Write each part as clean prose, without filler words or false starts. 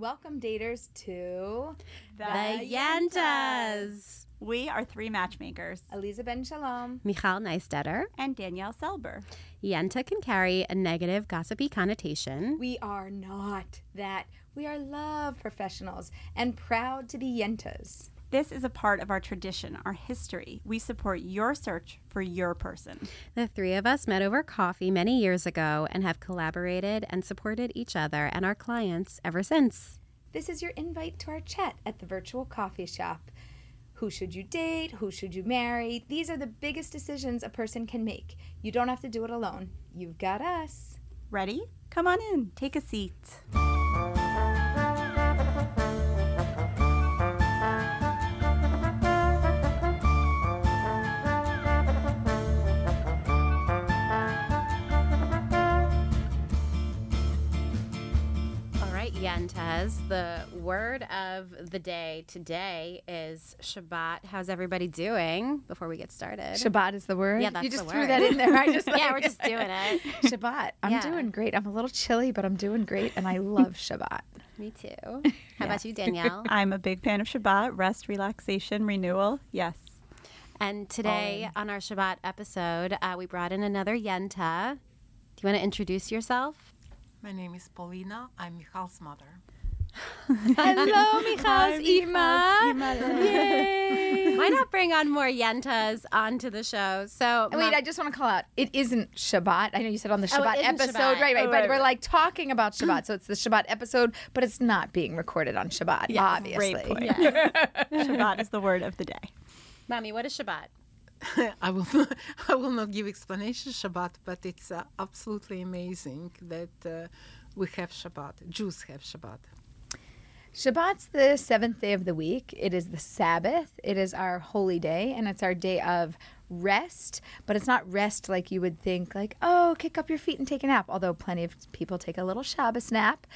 Welcome, daters, to The Yentas. We are three matchmakers. Aliza Ben Shalom, Michal Neistetter, and Danielle Selber. Yenta can carry a negative, gossipy connotation. We are not that. We are love professionals and proud to be Yentas. This is a part of our tradition, our history. We support your search for your person. The three of us met over coffee many years ago and have collaborated and supported each other and our clients ever since. This is your invite to our chat at the virtual coffee shop. Who should you date? Who should you marry? These are the biggest decisions a person can make. You don't have to do it alone. You've got us. Ready? Come on in. Take a seat. Yentas, the word of the day today is Shabbat. How's everybody doing before we get started? Shabbat is the word? Yeah, that's the word. You just threw that in there. Yeah, we're just doing it. Shabbat. I'm doing great. I'm a little chilly, but I'm doing great, and I love Shabbat. Me too. How about you, Danielle? I'm a big fan of Shabbat. Rest, relaxation, renewal. Yes. And today on our Shabbat episode, we brought in another Yenta. Do you want to introduce yourself? My name is Paulina. I'm Michal's mother. Hello, Michal's Ima. Yay! Why not bring on more Yentas onto the show? So wait, I just want to call out, it isn't Shabbat. I know you said on the Shabbat episode. Shabbat. Right. But we're like talking about Shabbat, so it's the Shabbat episode, but it's not being recorded on Shabbat, obviously. Great point. Yeah. Shabbat is the word of the day. Mommy, what is Shabbat? I will not give explanation Shabbat, but it's absolutely amazing that we have Shabbat. Jews have Shabbat. Shabbat's the seventh day of the week. It is the Sabbath. It is our holy day, and it's our day of rest. But it's not rest like you would think, like, oh, kick up your feet and take a nap, although plenty of people take a little Shabbos nap.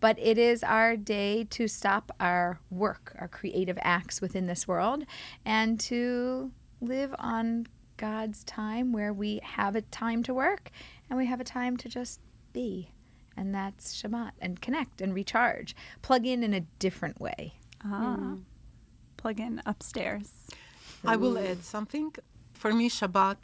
But it is our day to stop our work, our creative acts within this world, and to live on God's time, where we have a time to work and we have a time to just be. And that's Shabbat, and connect and recharge. Plug in a different way. Plug in upstairs. Ooh. I will add something. For me, Shabbat,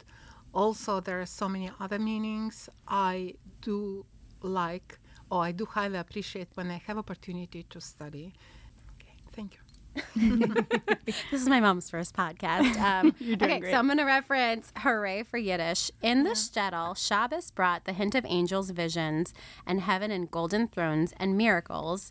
also there are so many other meanings. I do highly appreciate when I have opportunity to study. Okay, thank you. This is my mom's first podcast. You're doing great. So I'm going to reference Hooray for Yiddish. In the shtetl, Shabbos brought the hint of angels' visions and heaven and golden thrones and miracles.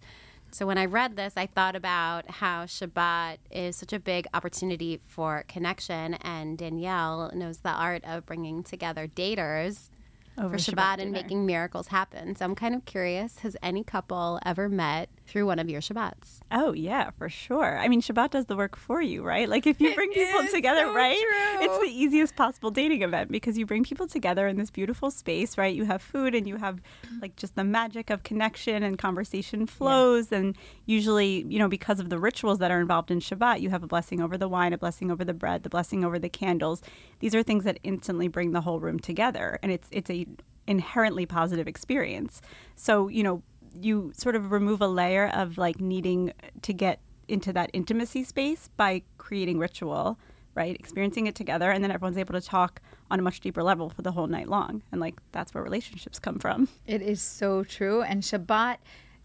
So when I read this, I thought about how Shabbat is such a big opportunity for connection, and Danielle knows the art of bringing together daters over for Shabbat and making miracles happen. So I'm kind of curious, has any couple ever met through one of your Shabbats? Oh, yeah, for sure. I mean, Shabbat does the work for you, right? Like, if you bring people together, so right? True. It's the easiest possible dating event because you bring people together in this beautiful space, right? You have food and you have, like, just the magic of connection and conversation flows. Yeah. And usually, you know, because of the rituals that are involved in Shabbat, you have a blessing over the wine, a blessing over the bread, the blessing over the candles. These are things that instantly bring the whole room together. And it's a inherently positive experience. So, you know, you sort of remove a layer of like needing to get into that intimacy space by creating ritual, right? Experiencing it together. And then everyone's able to talk on a much deeper level for the whole night long. And like, that's where relationships come from. It is so true. And Shabbat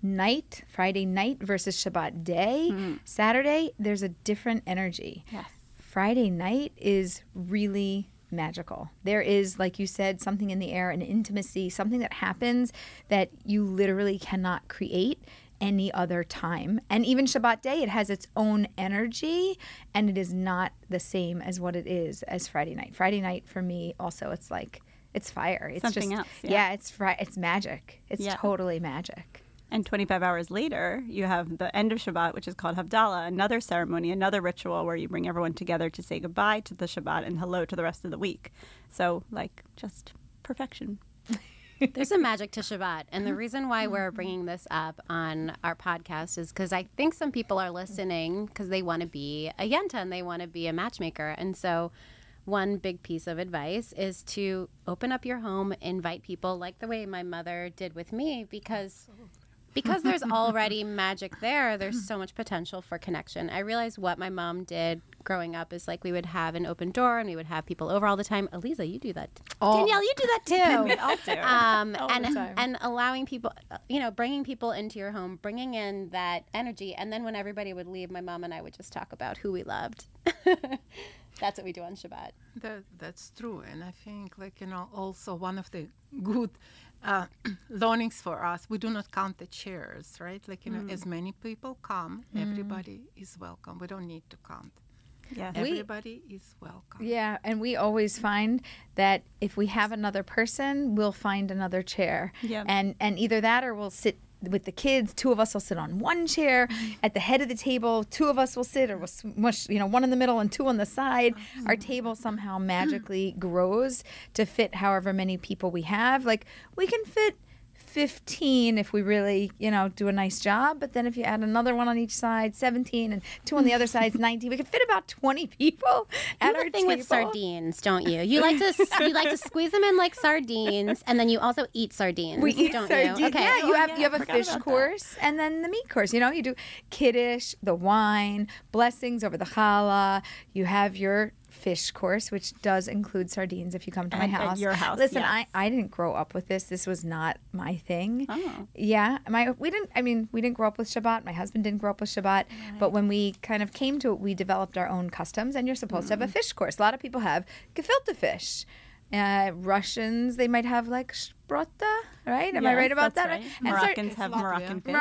night, Friday night versus Shabbat day, Saturday, there's a different energy. Yes. Friday night is really magical. There is, like you said, something in the air, an intimacy, something that happens that you literally cannot create any other time. And even Shabbat day, it has its own energy, and it is not the same as what it is as Friday night. Friday night for me also, it's like, it's fire. It's something just, else. Yeah, it's magic. It's totally magic. And 25 hours later, you have the end of Shabbat, which is called Havdalah, another ceremony, another ritual where you bring everyone together to say goodbye to the Shabbat and hello to the rest of the week. So, like, just perfection. There's a magic to Shabbat. And the reason why we're bringing this up on our podcast is because I think some people are listening because they want to be a Yenta and they want to be a matchmaker. And so one big piece of advice is to open up your home, invite people, like the way my mother did with me, because because there's already magic there, there's so much potential for connection. I realized what my mom did growing up is like we would have an open door and we would have people over all the time. Aliza, you do that. Oh. Danielle, you do that too. We all do. And allowing people, you know, bringing people into your home, bringing in that energy. And then when everybody would leave, my mom and I would just talk about who we loved. That's what we do on Shabbat. That's true. And I think, like, you know, also one of the good learnings for us, we do not count the chairs, right? Like, you know, as many people come, everybody is welcome. We don't need to count. Yeah, everybody is welcome. Yeah, and we always find that if we have another person, we'll find another chair. Yeah. And either that or we'll sit with the kids. Two of us will sit on one chair at the head of the table. Two of us will sit, or we'll smush, you know, one in the middle and two on the side. Our table somehow magically grows to fit however many people we have. Like, we can fit 15 if we really, you know, do a nice job. But then if you add another one on each side, 17, and two on the other side is 19. We can fit about 20 people at our table. You have a thing with sardines, don't you? You like to squeeze them in like sardines, and then you also eat sardines. We eat sardines. You? Okay. Yeah, you have a fish course and then the meat course. You know, you do kiddish, the wine, blessings over the challah. You have your fish course, which does include sardines if you come to my house. At your house. Listen, yes. I didn't grow up with this. This was not my thing. Oh. Yeah. We didn't grow up with Shabbat. My husband didn't grow up with Shabbat. Right. But when we kind of came to it, we developed our own customs, and you're supposed to have a fish course. A lot of people have gefilte fish. Russians, they might have like sprata, right? Am I right about that? Right. Moroccans have Moroccan fish.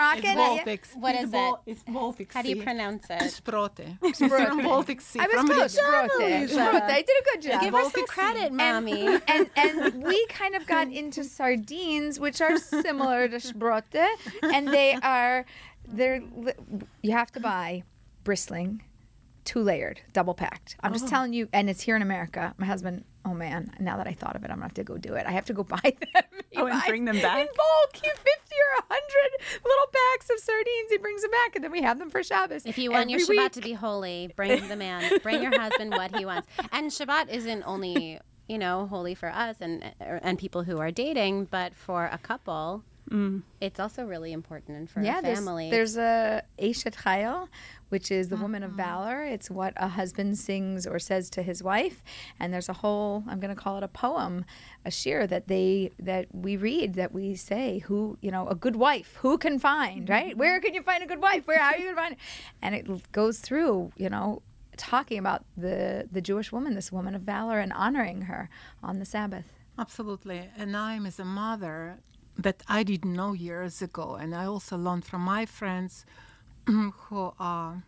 What is it? It's Baltic Sea. How do you pronounce it? Sprote. From Baltic Sea. I was close. Sprote. I did a good job. Give us some credit, Mommy. And we kind of got into sardines, which are similar to sprote, and they're you have to buy bristling, two-layered, double-packed. I'm just telling you, and it's here in America. My husband, oh, man, now that I thought of it, I'm going to have to go do it. I have to go buy them. And bring them back? In bulk, you 50 or 100 little packs of sardines. He brings them back, and then we have them for Shabbos. If you want your Shabbat to be holy, bring the man. Bring your husband what he wants. And Shabbat isn't only, you know, holy for us and people who are dating, but for a couple... It's also really important and for a family. There's a Eshet Chayil, which is the woman of valor. It's what a husband sings or says to his wife. And there's a whole, I'm going to call it a poem, a shir that we read, that we say, who, you know, a good wife, who can find, right? Where can you find a good wife? How are you going to find it? And it goes through, you know, talking about the Jewish woman, this woman of valor, and honoring her on the Sabbath. Absolutely. And I'm, as a mother... that I didn't know years ago. And I also learned from my friends who are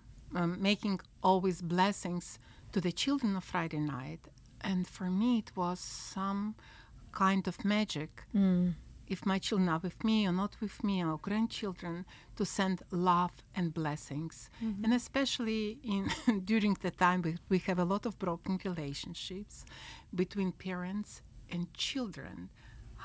making always blessings to the children on Friday night. And for me, it was some kind of magic. If my children are with me or not with me, or grandchildren, to send love and blessings. And especially during the time we have a lot of broken relationships between parents and children.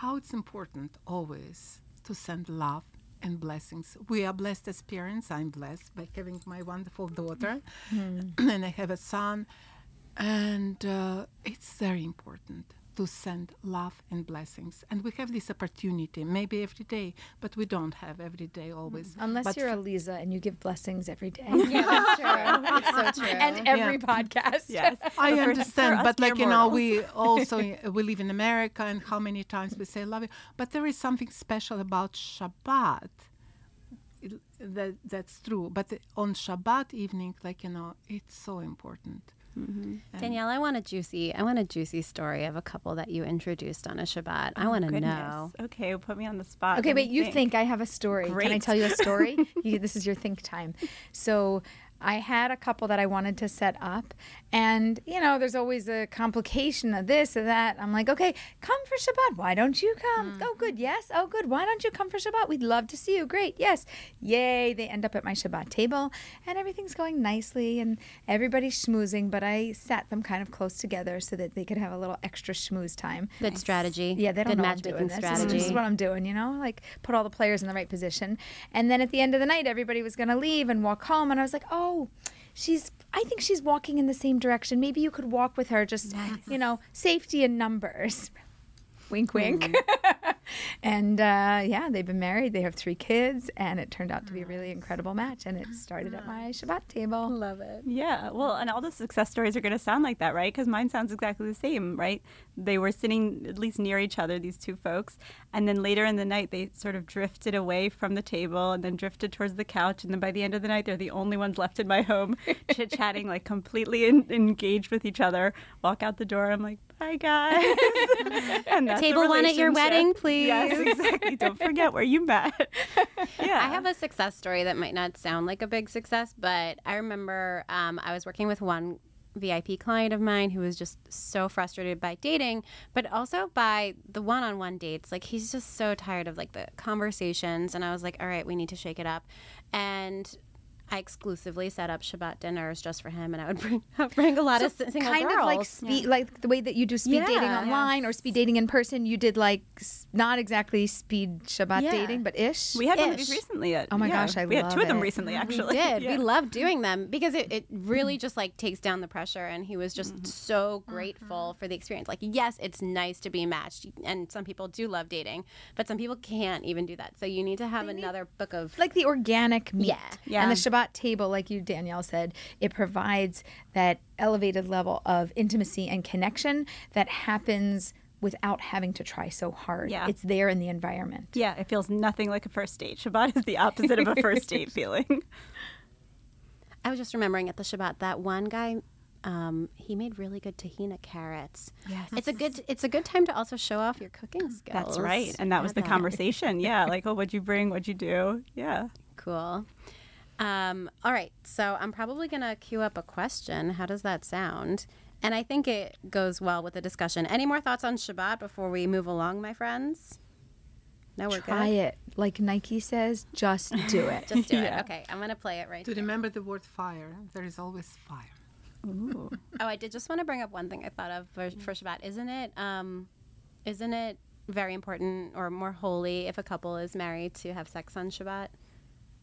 How it's important always to send love and blessings. We are blessed as parents. I'm blessed by having my wonderful daughter, and I have a son. And it's very important to send love and blessings. And we have this opportunity, maybe every day, but we don't have every day always. Unless you're Aliza and you give blessings every day. Yeah, that's true. It's so true. And every podcast. Yes. I understand, but like, you know, we also we live in America, and how many times we say love you. But there is something special about Shabbat. That's true. But on Shabbat evening, like, you know, it's so important. Danielle, I want a juicy story of a couple that you introduced on a Shabbat. I want to know. Okay, put me on the spot. Okay, wait, you think I have a story. Great. Can I tell you a story? This is your think time. So I had a couple that I wanted to set up, and, you know, there's always a complication of this or that. I'm like, okay, come for Shabbat. Why don't you come? Oh, good. Yes. Oh, good. Why don't you come for Shabbat? We'd love to see you. Great. Yes. Yay. They end up at my Shabbat table, and everything's going nicely, and everybody's schmoozing, but I sat them kind of close together so that they could have a little extra schmooze time. Good strategy. Yeah, they don't know what I'm doing. This is what I'm doing, you know, like put all the players in the right position. And then at the end of the night, everybody was going to leave and walk home, and I was like, I think she's walking in the same direction. Maybe you could walk with her, just, you know, safety in numbers. wink, wink. Mm-hmm. And yeah, they've been married. They have 3 kids, and it turned out to be a really incredible match. And it started at my Shabbat table. Love it. Yeah. Well, and all the success stories are going to sound like that, right? Because mine sounds exactly the same, right? They were sitting at least near each other, these 2 folks. And then later in the night, they sort of drifted away from the table and then drifted towards the couch. And then by the end of the night, they're the only ones left in my home chit-chatting, like completely engaged with each other. Walk out the door. I'm like, hi, guys. And that's table 1 at your wedding, please. Yes, exactly. Don't forget where you met. Yeah. I have a success story that might not sound like a big success, but I remember I was working with one VIP client of mine who was just so frustrated by dating, but also by the one-on-one dates. Like, he's just so tired of, like, the conversations. And I was like, all right, we need to shake it up. And I exclusively set up Shabbat dinners just for him, and I would bring a lot of single kind girls. Kind of like speed, like the way that you do speed dating online or speed dating in person. You did like not exactly speed Shabbat dating, but ish. We had one of these recently. At, oh my gosh, I love it. We had 2 of them recently, actually. We did. Yeah. We loved doing them because it really just like takes down the pressure, and he was just so grateful for the experience. Like, yes, it's nice to be matched, and some people do love dating, but some people can't even do that. So you need to have another book of like the organic meat. Yeah. And the Shabbat table, like you, Danielle, said, it provides that elevated level of intimacy and connection that happens without having to try so hard. Yeah. It's there in the environment. Yeah, it feels nothing like a first date. Shabbat is the opposite of a first date feeling. I was just remembering at the Shabbat, that one guy, he made really good tahina carrots. Yes. It's a good time to also show off your cooking skills. That's right. And that was the conversation. Yeah, like, oh, what'd you bring? What'd you do? Yeah. Cool. All right, so I'm probably going to queue up a question. How does that sound? And I think it goes well with the discussion. Any more thoughts on Shabbat before we move along, my friends? No, we're good. Try it. Like Nike says, just do it. Just do it. Okay, I'm going to play it right now. To remember the word fire, there is always fire. Ooh. Oh, I did just want to bring up one thing I thought of for Shabbat. Isn't it very important or more holy if a couple is married to have sex on Shabbat?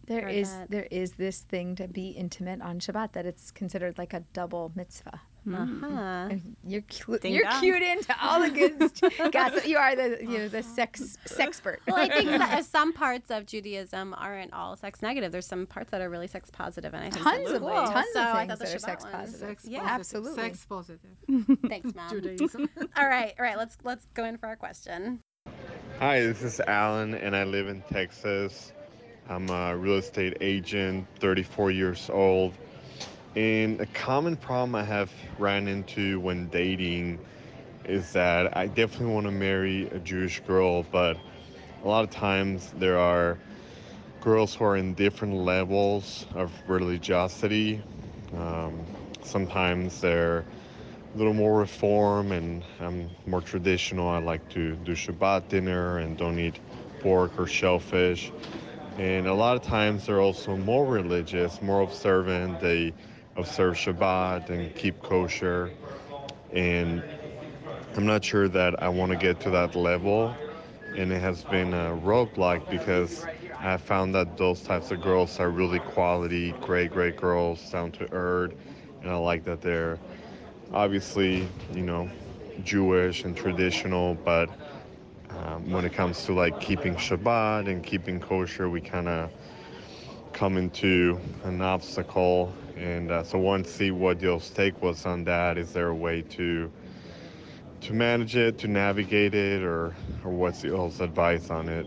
There is this thing to be intimate on Shabbat that it's considered like a double mitzvah. Uh-huh. You're cued into all the good gossip. You are the sexpert. Well, I think that some parts of Judaism aren't all sex negative. There's some parts that are really sex positive, and I think tons of things that are sex positive. Absolutely, sex positive. Thanks, Mom. Judaism. All right. Let's go in for our question. Hi, this is Alan, and I live in Texas. I'm a real estate agent, 34 years old. And a common problem I have ran into when dating is that I definitely want to marry a Jewish girl, but a lot of times there are girls who are in different levels of religiosity. Sometimes they're a little more reform, and I'm more traditional. I like to do Shabbat dinner and don't eat pork or shellfish. And a lot of times they're also more religious, more observant. They observe Shabbat and keep kosher. And I'm not sure that I want to get to that level. And it has been a roadblock because I found that those types of girls are really quality, great girls, down to earth. And I like that they're obviously, Jewish and traditional, but when it comes to like keeping Shabbat and keeping kosher, we kind of come into an obstacle. And so I want to see what y'all's take was on that. Is there a way to manage it, to navigate it, or what's y'all's advice on it?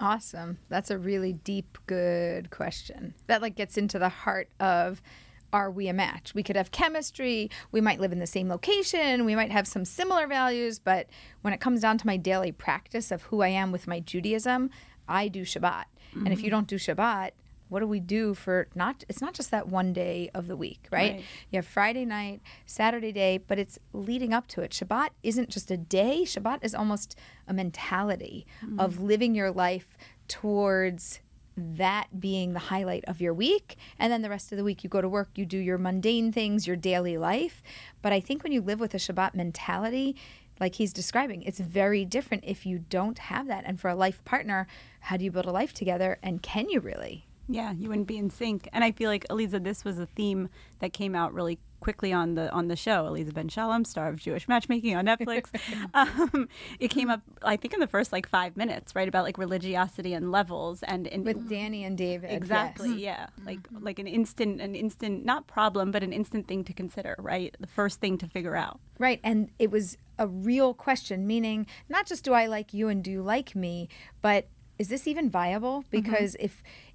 Awesome. That's a really deep, good question. That like gets into the heart of, are we a match? We could have chemistry, we might live in the same location, we might have some similar values, but when it comes down to my daily practice of who I am with my Judaism, I do Shabbat. Mm-hmm. And if you don't do Shabbat, what do we do for it's not just that one day of the week, right? You have Friday night, Saturday day, but it's leading up to it. Shabbat isn't just a day. Shabbat is almost a mentality of living your life towards that being the highlight of your week. And then the rest of the week, you go to work, you do your mundane things, your daily life. But I think when you live with a Shabbat mentality, like he's describing, it's very different if you don't have that. And for a life partner, how do you build a life together? And can you really? Yeah, you wouldn't be in sync. And I feel like, Aliza, this was a theme that came out really quickly on the show. Aliza Ben Shalom, star of Jewish Matchmaking on Netflix. It came up, I think, in the first 5 minutes, right, about religiosity and levels and with Danny and David. Exactly, yes. Yeah. Mm-hmm. Like an instant not problem, but an instant thing to consider, right? The first thing to figure out. Right, and it was a real question, meaning not just do I like you and do you like me, but is this even viable? Because mm-hmm.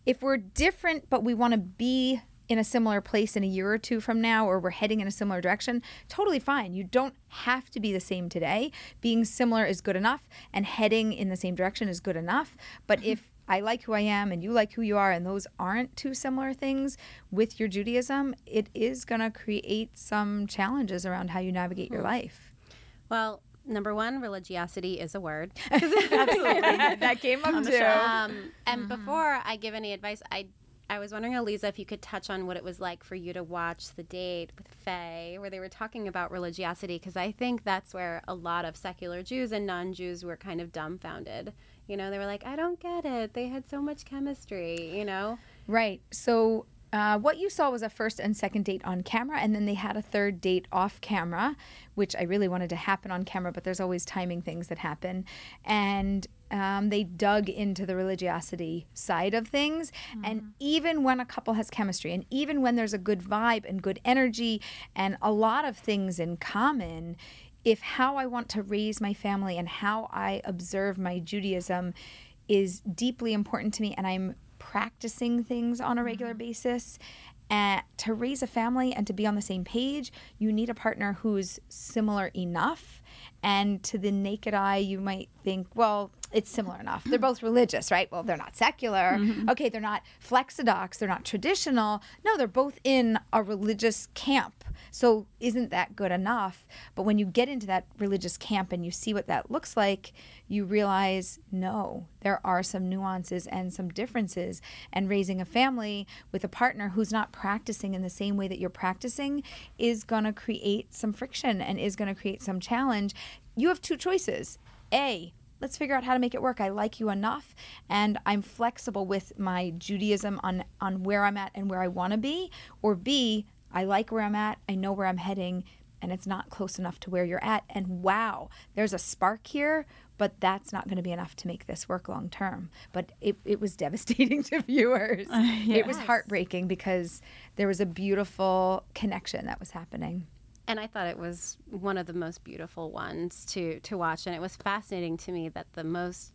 if we're different, but we want to be in a similar place in a year or two from now, or we're heading in a similar direction, totally fine. You don't have to be the same today. Being similar is good enough, and heading in the same direction is good enough. But mm-hmm. if I like who I am and you like who you are, and those aren't two similar things with your Judaism, it is going to create some challenges around how you navigate mm-hmm. your life. Well, number one, religiosity is a word. Absolutely. That came up too. And mm-hmm. before I give any advice, I was wondering, Aliza, if you could touch on what it was like for you to watch The Date with Faye, where they were talking about religiosity, because I think that's where a lot of secular Jews and non-Jews were kind of dumbfounded. You know, they were like, I don't get it. They had so much chemistry, you know? Right. So what you saw was a first and second date on camera, and then they had a third date off camera, which I really wanted to happen on camera, but there's always timing things that happen. And they dug into the religiosity side of things. Mm-hmm. And even when a couple has chemistry, and even when there's a good vibe and good energy and a lot of things in common, if how I want to raise my family and how I observe my Judaism is deeply important to me, and I'm practicing things on a regular mm-hmm. basis, to raise a family and to be on the same page, you need a partner who's similar enough. And to the naked eye, you might think, well, it's similar enough. They're both religious, right? Well, they're not secular. Mm-hmm. Okay, they're not flexidox. They're not traditional. No, they're both in a religious camp. So isn't that good enough? But when you get into that religious camp and you see what that looks like, you realize, no, there are some nuances and some differences. And raising a family with a partner who's not practicing in the same way that you're practicing is going to create some friction and is going to create some challenge. You have two choices. A, let's figure out how to make it work. I like you enough, and I'm flexible with my Judaism on where I'm at and where I want to be. Or B, I like where I'm at, I know where I'm heading, and it's not close enough to where you're at. And wow, there's a spark here, but that's not going to be enough to make this work long term. But it was devastating to viewers. Yes. It was heartbreaking because there was a beautiful connection that was happening. And I thought it was one of the most beautiful ones to watch. And it was fascinating to me that the most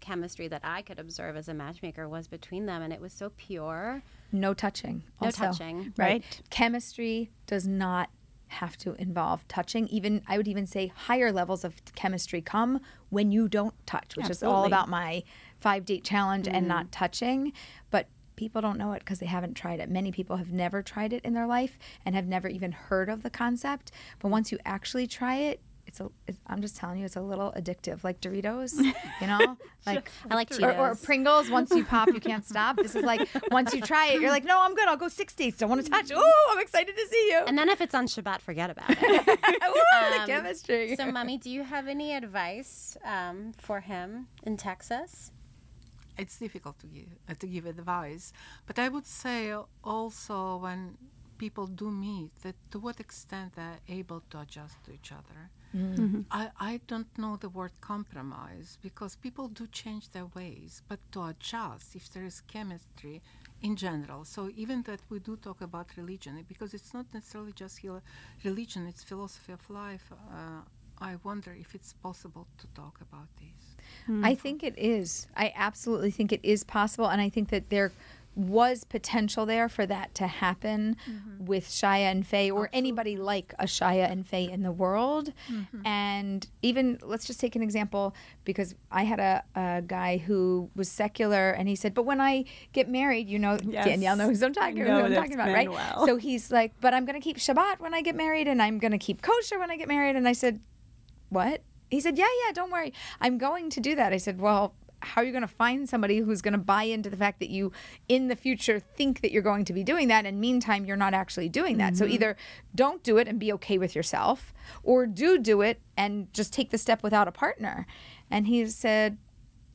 chemistry that I could observe as a matchmaker was between them. And it was so pure. No touching. Also. No touching. Right. Chemistry does not have to involve touching. I would even say higher levels of chemistry come when you don't touch, which Absolutely. Is all about my 5-date challenge mm-hmm. and not touching. But people don't know it because they haven't tried it. Many people have never tried it in their life and have never even heard of the concept. But once you actually try it, I'm just telling you, it's a little addictive, like Doritos, you know? I like Cheetos. Or Pringles, once you pop, you can't stop. This is like, once you try it, you're like, no, I'm good. I'll go 6 days. Don't want to touch. Oh, I'm excited to see you. And then if it's on Shabbat, forget about it. Ooh, the chemistry. So, Mommy, do you have any advice for him in Texas? It's difficult to give advice, but I would say also when people do meet, that to what extent they're able to adjust to each other. Mm-hmm. I don't know the word compromise, because people do change their ways, but to adjust if there is chemistry in general. So even that we do talk about religion, because it's not necessarily just religion, it's philosophy of life. I wonder if it's possible to talk about these. Mm-hmm. I think it is. I absolutely think it is possible. And I think that there was potential there for that to happen mm-hmm. with Shaya and Faye, or Absolutely. Anybody like a Shaya and Faye in the world. Mm-hmm. And even, let's just take an example, because I had a guy who was secular, and he said, but when I get married, you know, yes. Danielle knows who I'm talking about, right? Well. So he's like, but I'm going to keep Shabbat when I get married, and I'm going to keep kosher when I get married. And I said, what? He said, yeah, don't worry, I'm going to do that. I said, well, how are you going to find somebody who's going to buy into the fact that you, in the future, think that you're going to be doing that, and meantime, you're not actually doing that? Mm-hmm. So either don't do it and be okay with yourself, or do it and just take the step without a partner. And he said,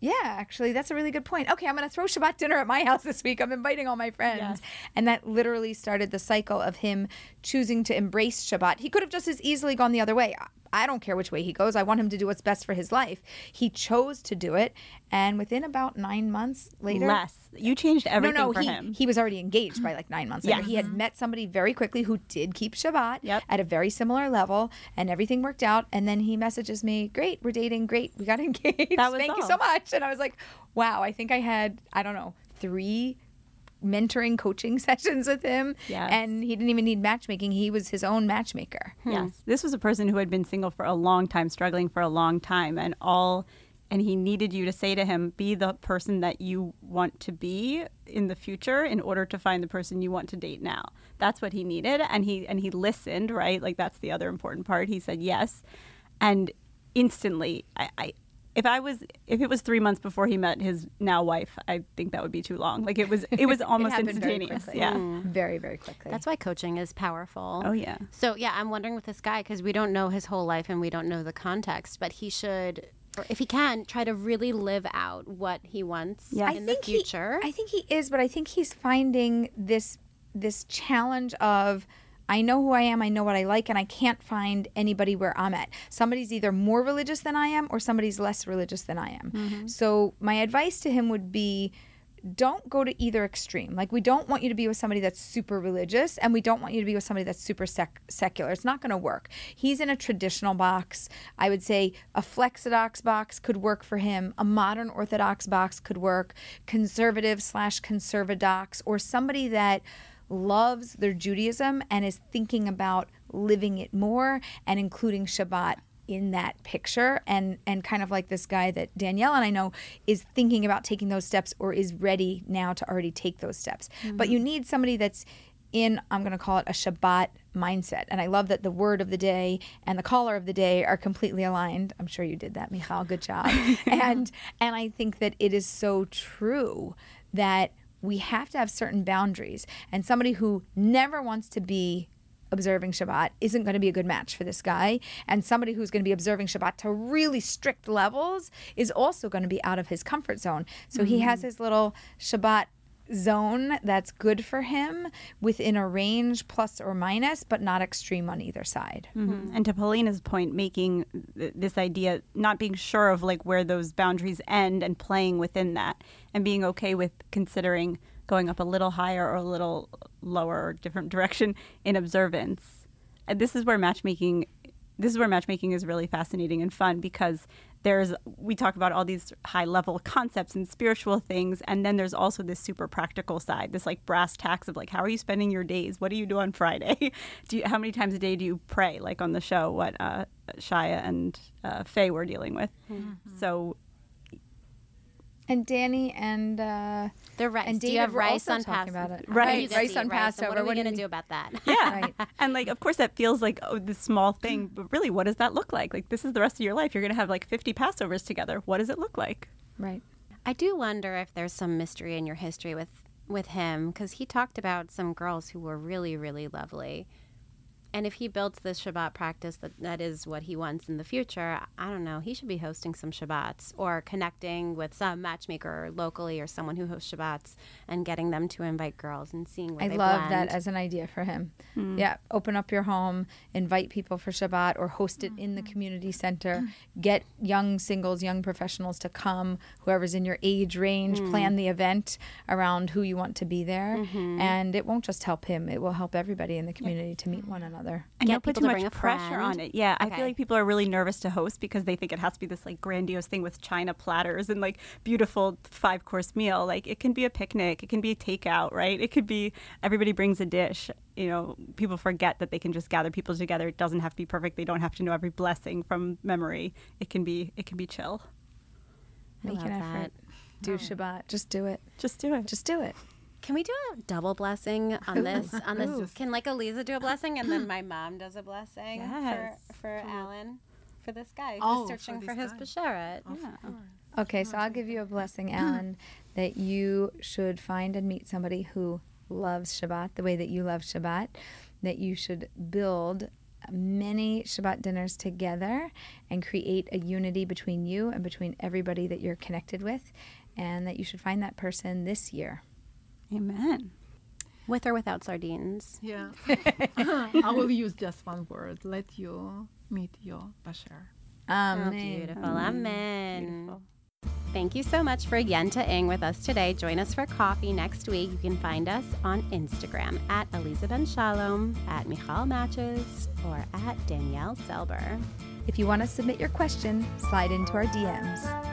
Yeah, actually, that's a really good point. Okay, I'm going to throw Shabbat dinner at my house this week. I'm inviting all my friends. Yes. And that literally started the cycle of him choosing to embrace Shabbat. He could have just as easily gone the other way. I don't care which way he goes. I want him to do what's best for his life. He chose to do it. And within about 9 months later. Less. You changed everything for him. He was already engaged by like 9 months later. He had met somebody very quickly who did keep Shabbat at a very similar level. And everything worked out. And then he messages me, great, we're dating. Great, we got engaged. Thank you so much. And I was like, wow, I think I had, 3 mentoring, coaching sessions with him, and he didn't even need matchmaking. He was his own matchmaker. Yes, this was a person who had been single for a long time, struggling for a long time, and he needed you to say to him, "Be the person that you want to be in the future, in order to find the person you want to date now." That's what he needed, and he listened, right? Like that's the other important part. He said yes, and instantly, if it was 3 months before he met his now wife, I think that would be too long. Like it was almost instantaneous. Very, very quickly. That's why coaching is powerful. Oh yeah. So yeah, I'm wondering with this guy, because we don't know his whole life and we don't know the context, but he should, or if he can, try to really live out what he wants in the future. I think he is, but I think he's finding this challenge of, I know who I am, I know what I like, and I can't find anybody where I'm at. Somebody's either more religious than I am or somebody's less religious than I am. Mm-hmm. So my advice to him would be, don't go to either extreme. Like, we don't want you to be with somebody that's super religious, and we don't want you to be with somebody that's super secular. It's not going to work. He's in a traditional box. I would say a flexidox box could work for him. A modern Orthodox box could work. Conservative/conservadox, or somebody that loves their Judaism and is thinking about living it more and including Shabbat in that picture, and kind of like this guy that Danielle and I know is thinking about taking those steps or is ready now to already take those steps. Mm-hmm. But you need somebody that's in, I'm going to call it a Shabbat mindset. And I love that the word of the day and the caller of the day are completely aligned. I'm sure you did that, Michal. Good job. And I think that it is so true that we have to have certain boundaries. And somebody who never wants to be observing Shabbat isn't going to be a good match for this guy. And somebody who's going to be observing Shabbat to really strict levels is also going to be out of his comfort zone. So he has his little Shabbat zone that's good for him within a range, plus or minus, but not extreme on either side. Mm-hmm. And to Paulina's point, making this idea, not being sure of like where those boundaries end and playing within that and being okay with considering going up a little higher or a little lower or different direction in observance. And this is where matchmaking is really fascinating and fun, because we talk about all these high-level concepts and spiritual things, and then there's also this super practical side, this like brass tacks of like, how are you spending your days? What do you do on Friday? How many times a day do you pray? Like on the show, what Shaya and Faye were dealing with. Mm-hmm. So. And Danny and the rice. And David, do you have rice on Passover? Right, rice on Passover. What are we going to do about that? Yeah, right. And like, of course, that feels like this small thing, but really, what does that look like? Like, this is the rest of your life. You're going to have like 50 Passovers together. What does it look like? Right. I do wonder if there's some mystery in your history with him, because he talked about some girls who were really, really lovely, and if he builds this Shabbat practice that is what he wants in the future, I don't know, he should be hosting some Shabbats or connecting with some matchmaker locally or someone who hosts Shabbats and getting them to invite girls and seeing where they blend. I love that as an idea for him. Mm-hmm. Yeah, open up your home, invite people for Shabbat or host it in the community center. Mm-hmm. Get young singles, young professionals to come, whoever's in your age range, plan the event around who you want to be there. Mm-hmm. And it won't just help him, it will help everybody in the community to meet one another. And don't put too much pressure on it. Yeah, okay. I feel like people are really nervous to host because they think it has to be this like grandiose thing with china platters and like beautiful 5-course meal. Like it can be a picnic, it can be a takeout, right? It could be everybody brings a dish. You know, people forget that they can just gather people together. It doesn't have to be perfect. They don't have to know every blessing from memory. It can be chill. Make an effort. Do Shabbat. Just do it. Can we do a double blessing on this? Can like Aliza do a blessing and then my mom does a blessing for Alan, for this guy who's searching for his bashert. Okay, so I'll give you a blessing, Alan, that you should find and meet somebody who loves Shabbat the way that you love Shabbat, that you should build many Shabbat dinners together and create a unity between you and between everybody that you're connected with, and that you should find that person this year. Amen. With or without sardines. Yeah. I will use just one word. Let you meet your bashert. Amen. Oh, beautiful. Amen. Beautiful. Thank you so much for again to ing with us today. Join us for coffee next week. You can find us on Instagram at Aliza Ben Shalom, at Michal Matches, or at Danielle Selber. If you want to submit your question, slide into our DMs.